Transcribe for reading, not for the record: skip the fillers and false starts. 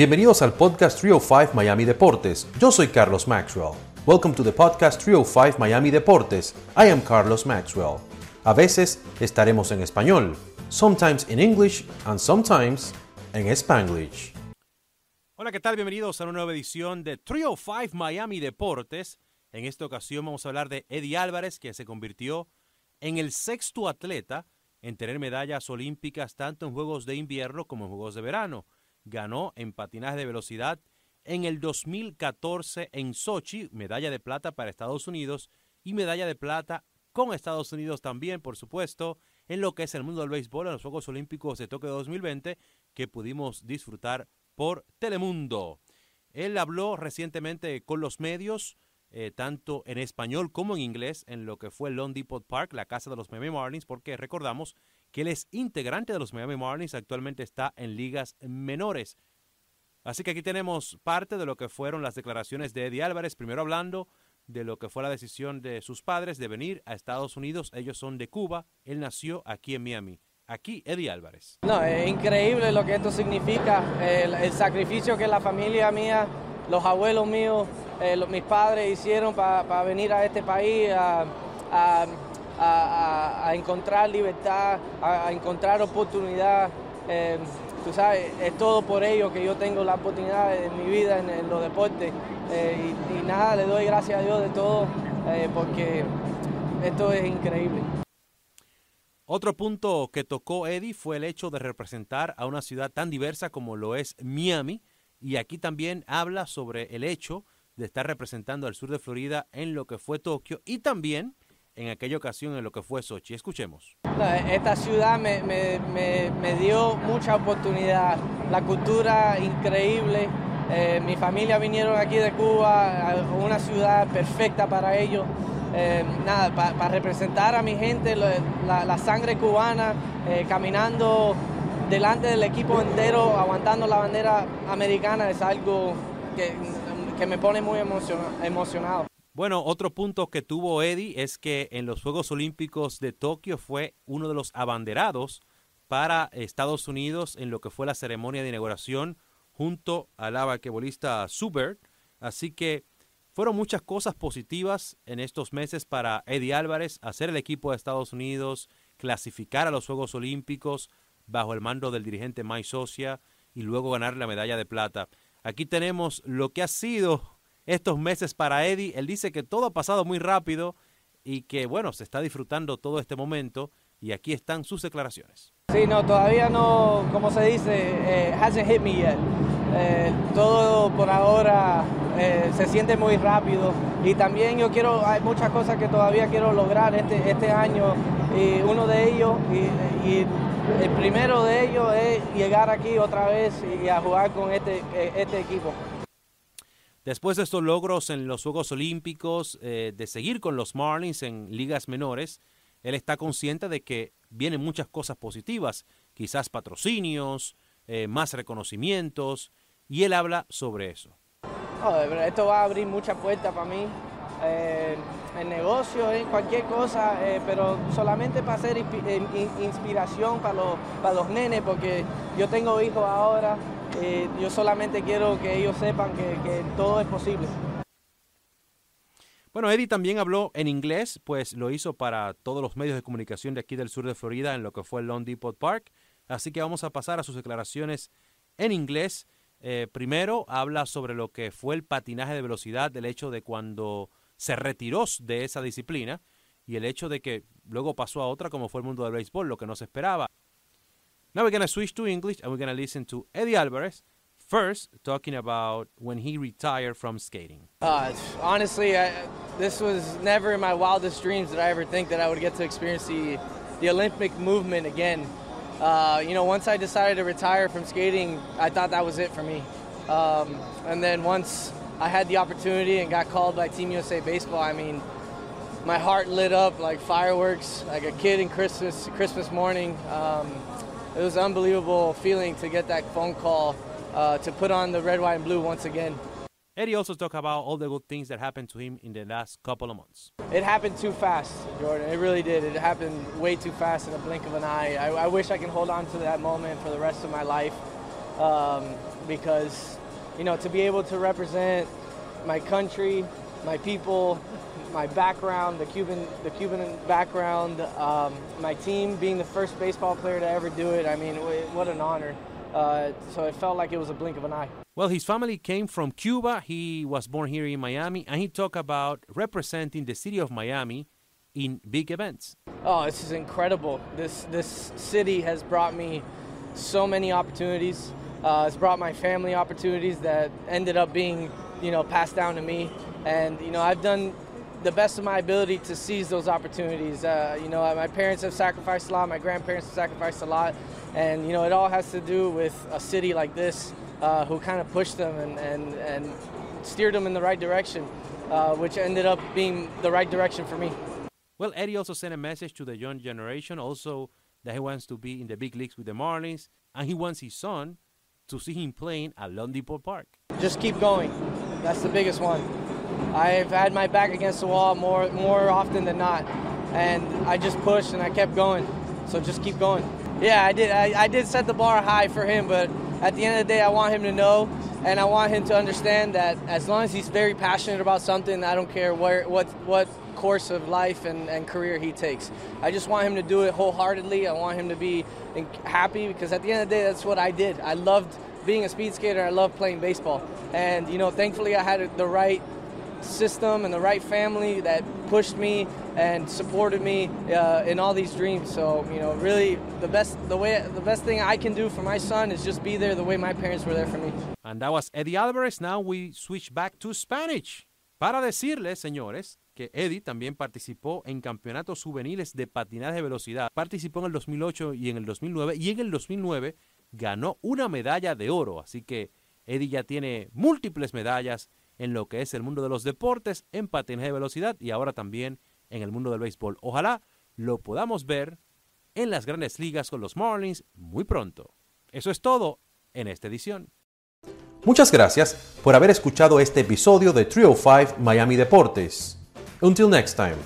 Bienvenidos al podcast 305 Miami Deportes. Yo soy Carlos Maxwell. Welcome to the podcast 305 Miami Deportes. I am Carlos Maxwell. A veces estaremos en español, sometimes in English and sometimes en Spanglish. Hola, ¿qué tal? Bienvenidos a una nueva edición de 305 Miami Deportes. En esta ocasión vamos a hablar de Eddie Álvarez, que se convirtió en el sexto atleta en tener medallas olímpicas tanto en Juegos de Invierno como en Juegos de Verano. Ganó en patinaje de velocidad en el 2014 en Sochi, medalla de plata para Estados Unidos y medalla de plata con Estados Unidos también, por supuesto, en lo que es el mundo del béisbol en los Juegos Olímpicos de Tokio 2020 que pudimos disfrutar por Telemundo. Él habló recientemente con los medios, tanto en español como en inglés, en lo que fue loanDepot Park, la casa de los Miami Marlins, porque recordamos que él es integrante de los Miami Marlins, actualmente está en ligas menores. Así que aquí tenemos parte de lo que fueron las declaraciones de Eddie Álvarez, primero hablando de lo que fue la decisión de sus padres de venir a Estados Unidos. Ellos son de Cuba, él nació aquí en Miami. Aquí Eddie Álvarez. No, es increíble lo que esto significa, el sacrificio que la familia mía, los abuelos míos, mis padres hicieron para venir a este país a encontrar libertad, a encontrar oportunidad. Tú sabes, es todo por ello que yo tengo la oportunidad en mi vida en los deportes. Y nada, le doy gracias a Dios de todo porque esto es increíble. Otro punto que tocó Eddie fue el hecho de representar a una ciudad tan diversa como lo es Miami. Y aquí también habla sobre el hecho de estar representando al sur de Florida en lo que fue Tokio y también en aquella ocasión en lo que fue Sochi. Escuchemos. Esta ciudad me dio mucha oportunidad, la cultura increíble, mi familia vinieron aquí de Cuba, una ciudad perfecta para ellos, para representar a mi gente, la sangre cubana, caminando delante del equipo entero, aguantando la bandera americana, es algo que me pone muy emocionado. Bueno, otro punto que tuvo Eddie es que en los Juegos Olímpicos de Tokio fue uno de los abanderados para Estados Unidos en lo que fue la ceremonia de inauguración junto al basquetbolista Subert. Así que fueron muchas cosas positivas en estos meses para Eddie Álvarez, hacer el equipo de Estados Unidos, clasificar a los Juegos Olímpicos bajo el mando del dirigente Mike Socia y luego ganar la medalla de plata. Aquí tenemos lo que ha sido estos meses para Eddie. Él dice que todo ha pasado muy rápido y que, bueno, se está disfrutando todo este momento y aquí están sus declaraciones. Sí, no, todavía no, como se dice, hasn't hit me yet. Todo por ahora se siente muy rápido y también hay muchas cosas que todavía quiero lograr este año y uno de ellos, y el primero de ellos es llegar aquí otra vez y a jugar con este equipo. Después de estos logros en los Juegos Olímpicos, de seguir con los Marlins en ligas menores, él está consciente de que vienen muchas cosas positivas, quizás patrocinios, más reconocimientos, y él habla sobre eso. Esto va a abrir muchas puertas para mí, en negocio, en cualquier cosa, pero solamente para ser inspiración para los nenes, porque yo tengo hijos ahora. Yo solamente quiero que ellos sepan que todo es posible. Bueno, Eddie también habló en inglés, pues lo hizo para todos los medios de comunicación de aquí del sur de Florida en lo que fue el loanDepot Park. Así que vamos a pasar a sus declaraciones en inglés. Primero habla sobre lo que fue el patinaje de velocidad, el hecho de cuando se retiró de esa disciplina y el hecho de que luego pasó a otra como fue el mundo del béisbol, lo que no se esperaba. Now we're going to switch to English and we're going to listen to Eddie Álvarez first talking about when he retired from skating. Honestly, this was never in my wildest dreams that I ever think that I would get to experience the Olympic movement again. Once I decided to retire from skating, I thought that was it for me. And then once I had the opportunity and got called by Team USA Baseball, I mean, my heart lit up like fireworks, like a kid in Christmas morning. It was an unbelievable feeling to get that phone call to put on the red, white, and blue once again. Eddie also talked about all the good things that happened to him in the last couple of months. It happened too fast, Jordan. It really did. It happened way too fast in a blink of an eye. I wish I can hold on to that moment for the rest of my life. because, you know, to be able to represent my country, my people, my background, the Cuban background, my team being the first baseball player to ever do it, I mean, what an honor. So it felt like it was a blink of an eye. Well, his family came from Cuba. He was born here in Miami, and he talked about representing the city of Miami in big events. Oh, this is incredible. This city has brought me so many opportunities. It's brought my family opportunities that ended up being, you know, passed down to me. And, you know, I've done the best of my ability to seize those opportunities. You know, my parents have sacrificed a lot. My grandparents have sacrificed a lot. And, you know, it all has to do with a city like this who kind of pushed them and steered them in the right direction, which ended up being the right direction for me. Well, Eddie also sent a message to the young generation also that he wants to be in the big leagues with the Marlins, and he wants his son to see him playing at loanDepot Park. Just keep going. That's the biggest one. I've had my back against the wall more often than not, and I just pushed and I kept going. So just keep going. Yeah, I did set the bar high for him, but at the end of the day, I want him to know and I want him to understand that as long as he's very passionate about something, I don't care what course of life and career he takes. I just want him to do it wholeheartedly. I want him to be happy because at the end of the day, that's what I did. I loved being a speed skater. I loved playing baseball. And, you know, thankfully I had the right system and the right family that pushed me and supported me in all these dreams. So, you know, really the best thing I can do for my son is just be there the way my parents were there for me. And that was Eddie Álvarez. Now we switch back to Spanish. Para decirles, señores, que Eddie también participó en campeonatos juveniles de patinaje de velocidad. Participó en el 2008 y en el 2009, y en el 2009 ganó una medalla de oro. Así que Eddie ya tiene múltiples medallas en lo que es el mundo de los deportes, en patinaje de velocidad y ahora también en el mundo del béisbol. Ojalá lo podamos ver en las grandes ligas con los Marlins muy pronto. Eso es todo en esta edición. Muchas gracias por haber escuchado este episodio de 305 Miami Deportes. Until next time.